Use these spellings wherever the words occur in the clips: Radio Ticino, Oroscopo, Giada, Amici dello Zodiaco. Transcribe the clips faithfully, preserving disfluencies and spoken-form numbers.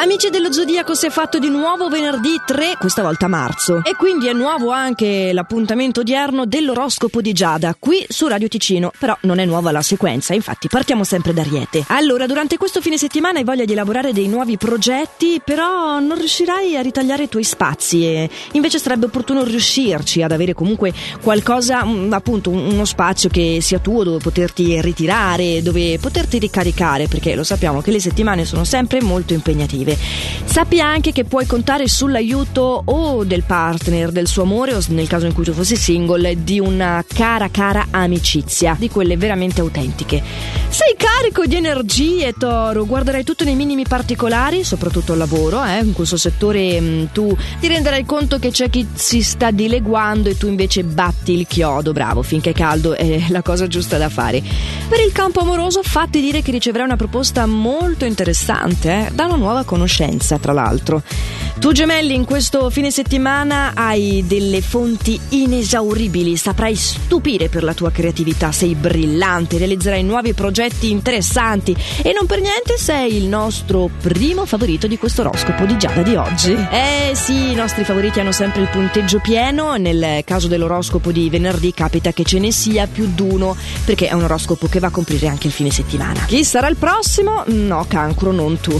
Amici dello Zodiaco, si è fatto di nuovo venerdì tre, questa volta marzo, e quindi è nuovo anche l'appuntamento odierno dell'oroscopo di Giada qui su Radio Ticino. Però non è nuova la sequenza, infatti partiamo sempre da Ariete. Allora, durante questo fine settimana hai voglia di elaborare dei nuovi progetti, però non riuscirai a ritagliare i tuoi spazi e invece sarebbe opportuno riuscirci ad avere comunque qualcosa, appunto uno spazio che sia tuo, dove poterti ritirare, dove poterti ricaricare, perché lo sappiamo che le settimane sono sempre molto impegnative. Sappi anche che puoi contare sull'aiuto o del partner, del suo amore, o nel caso in cui tu fossi single, di una cara cara amicizia, di quelle veramente autentiche. Sei carico di energie, Toro, guarderai tutto nei minimi particolari, soprattutto al lavoro, eh? in questo settore mh, tu ti renderai conto che c'è chi si sta dileguando e tu invece batti il chiodo, bravo, finché è caldo è la cosa giusta da fare. Per il campo amoroso, fatti dire che riceverai una proposta molto interessante eh? da una nuova conoscenza. Conoscenza, tra l'altro. Tu, gemelli, in questo fine settimana hai delle fonti inesauribili, saprai stupire per la tua creatività, sei brillante, realizzerai nuovi progetti interessanti e non per niente sei il nostro primo favorito di questo oroscopo di Giada di oggi. Eh sì, i nostri favoriti hanno sempre il punteggio pieno, nel caso dell'oroscopo di venerdì capita che ce ne sia più d'uno, perché è un oroscopo che va a coprire anche il fine settimana. Chi sarà il prossimo? No, Cancro, non tu.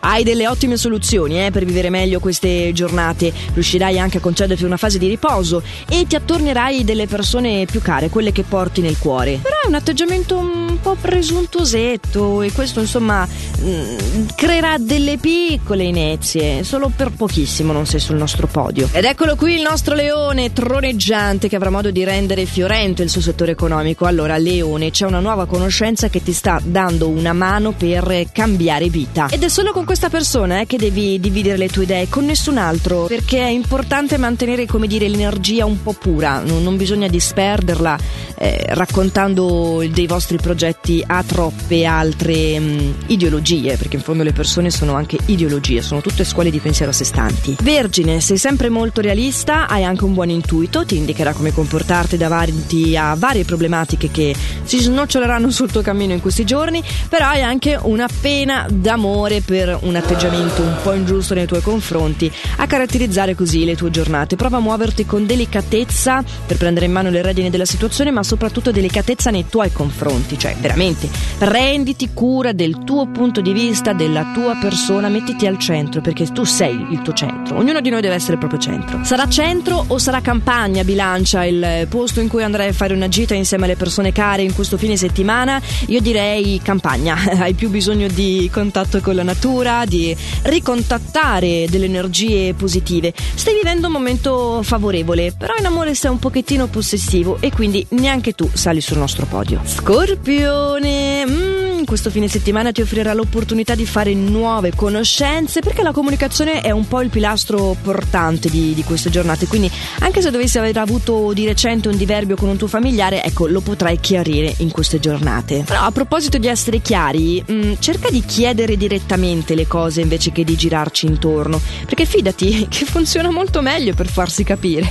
Hai delle ottime soluzioni eh, per vivere meglio queste giornate, riuscirai anche a concederti una fase di riposo e ti attornerai delle persone più care, quelle che porti nel cuore. Però è un atteggiamento un po' presuntuosetto e questo insomma mh, creerà delle piccole inezie, solo per pochissimo non sei sul nostro podio. Ed eccolo qui il nostro leone troneggiante, che avrà modo di rendere fiorente il suo settore economico. Allora, leone, c'è una nuova conoscenza che ti sta dando una mano per cambiare vita, ed è solo con questa persona eh, che devi dividere le tue idee, con nessun altro, perché è importante mantenere, come dire, l'energia un po' pura, non, non bisogna disperderla eh, raccontando dei vostri progetti a troppe altre mh, ideologie, perché in fondo le persone sono anche ideologie, sono tutte scuole di pensiero a sé stanti. Vergine, sei sempre molto realista, hai anche un buon intuito, ti indicherà come comportarti davanti a varie problematiche che si snoccioleranno sul tuo cammino in questi giorni, però hai anche una pena d'amore per un atteggiamento un po' ingiusto nei tuoi confronti, a caratterizzare così le tue giornate. Prova a muoverti con delicatezza per prendere in mano le redini della situazione, ma soprattutto delicatezza nei tuoi confronti, cioè veramente prenditi cura del tuo punto di vista, della tua persona, mettiti al centro, perché tu sei il tuo centro, ognuno di noi deve essere il proprio centro. Sarà centro o sarà campagna, bilancia il posto in cui andrai a fare una gita insieme alle persone care in questo fine settimana. Io direi campagna, hai più bisogno di contatto con la natura, di ricontattare delle energie positive. Stai vivendo un momento favorevole, però in amore sei un pochettino possessivo e quindi neanche tu sali sul nostro podio. Scorpione, mm, questo fine settimana ti offrirà l'opportunità di fare nuove conoscenze, perché la comunicazione è un po' il pilastro portante di, di queste giornate, quindi anche se dovessi aver avuto di recente un diverbio con un tuo familiare, ecco, lo potrai chiarire in queste giornate. Però a proposito di essere chiari, mm, cerca di chiedere direttamente le cose invece che di girarci intorno, perché fidati che funziona molto meglio per farsi capire,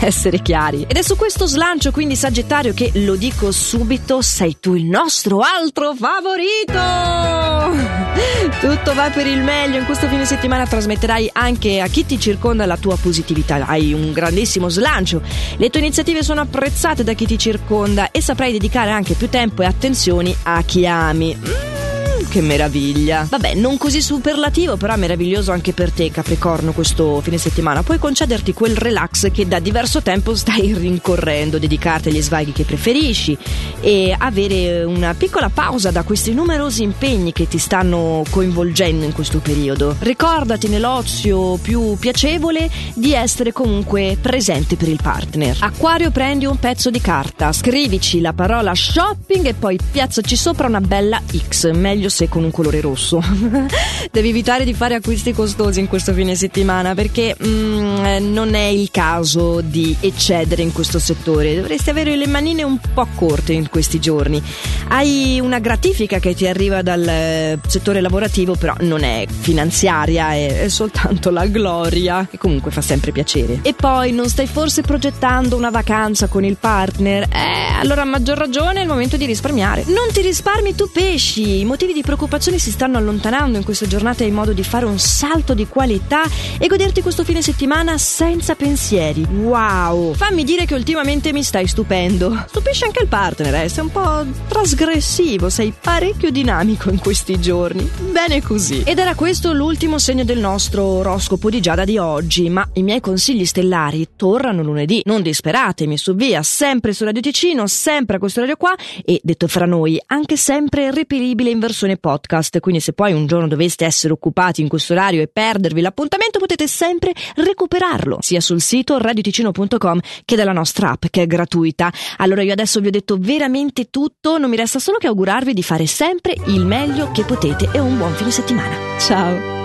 essere chiari. Ed è su questo slancio, quindi, Sagittario, che, lo dico subito, sei tu il nostro altro favorito! Tutto va per il meglio, in questo fine settimana trasmetterai anche a chi ti circonda la tua positività, hai un grandissimo slancio, le tue iniziative sono apprezzate da chi ti circonda e saprai dedicare anche più tempo e attenzioni a chi ami. Che meraviglia. Vabbè, non così superlativo, però meraviglioso anche per te, Capricorno, questo fine settimana. Puoi concederti quel relax che da diverso tempo stai rincorrendo, dedicarti agli svaghi che preferisci e avere una piccola pausa da questi numerosi impegni che ti stanno coinvolgendo in questo periodo. Ricordati, nell'ozio più piacevole, di essere comunque presente per il partner. Acquario, prendi un pezzo di carta, scrivici la parola shopping e poi piazzaci sopra una bella X, meglio se con un colore rosso. Devi evitare di fare acquisti costosi in questo fine settimana, perché mm, non è il caso di eccedere in questo settore, dovresti avere le manine un po' corte in questi giorni. Hai una gratifica che ti arriva dal eh, settore lavorativo, però non è finanziaria, è, è soltanto la gloria, che comunque fa sempre piacere. E poi, non stai forse progettando una vacanza con il partner? Eh, allora a maggior ragione è il momento di risparmiare. Non ti risparmi tu, pesci, i motivi di preoccupazioni si stanno allontanando. In questa giornata hai modo di fare un salto di qualità e goderti questo fine settimana senza pensieri. Wow! Fammi dire che ultimamente mi stai stupendo. Stupisce anche il partner, eh? Sei un po' trasgressivo, sei parecchio dinamico in questi giorni. Bene così. Ed era questo l'ultimo segno del nostro oroscopo di Giada di oggi, ma i miei consigli stellari tornano lunedì. Non disperatevi, su via, sempre su Radio Ticino, sempre a questo radio qua, e detto fra noi, anche sempre reperibile in versione podcast, quindi se poi un giorno doveste essere occupati in questo orario e perdervi l'appuntamento, potete sempre recuperarlo, sia sul sito radioticino punto com che dalla nostra app, che è gratuita. Allora io adesso vi ho detto veramente tutto, non mi resta solo che augurarvi di fare sempre il meglio che potete e un buon fine settimana. Ciao!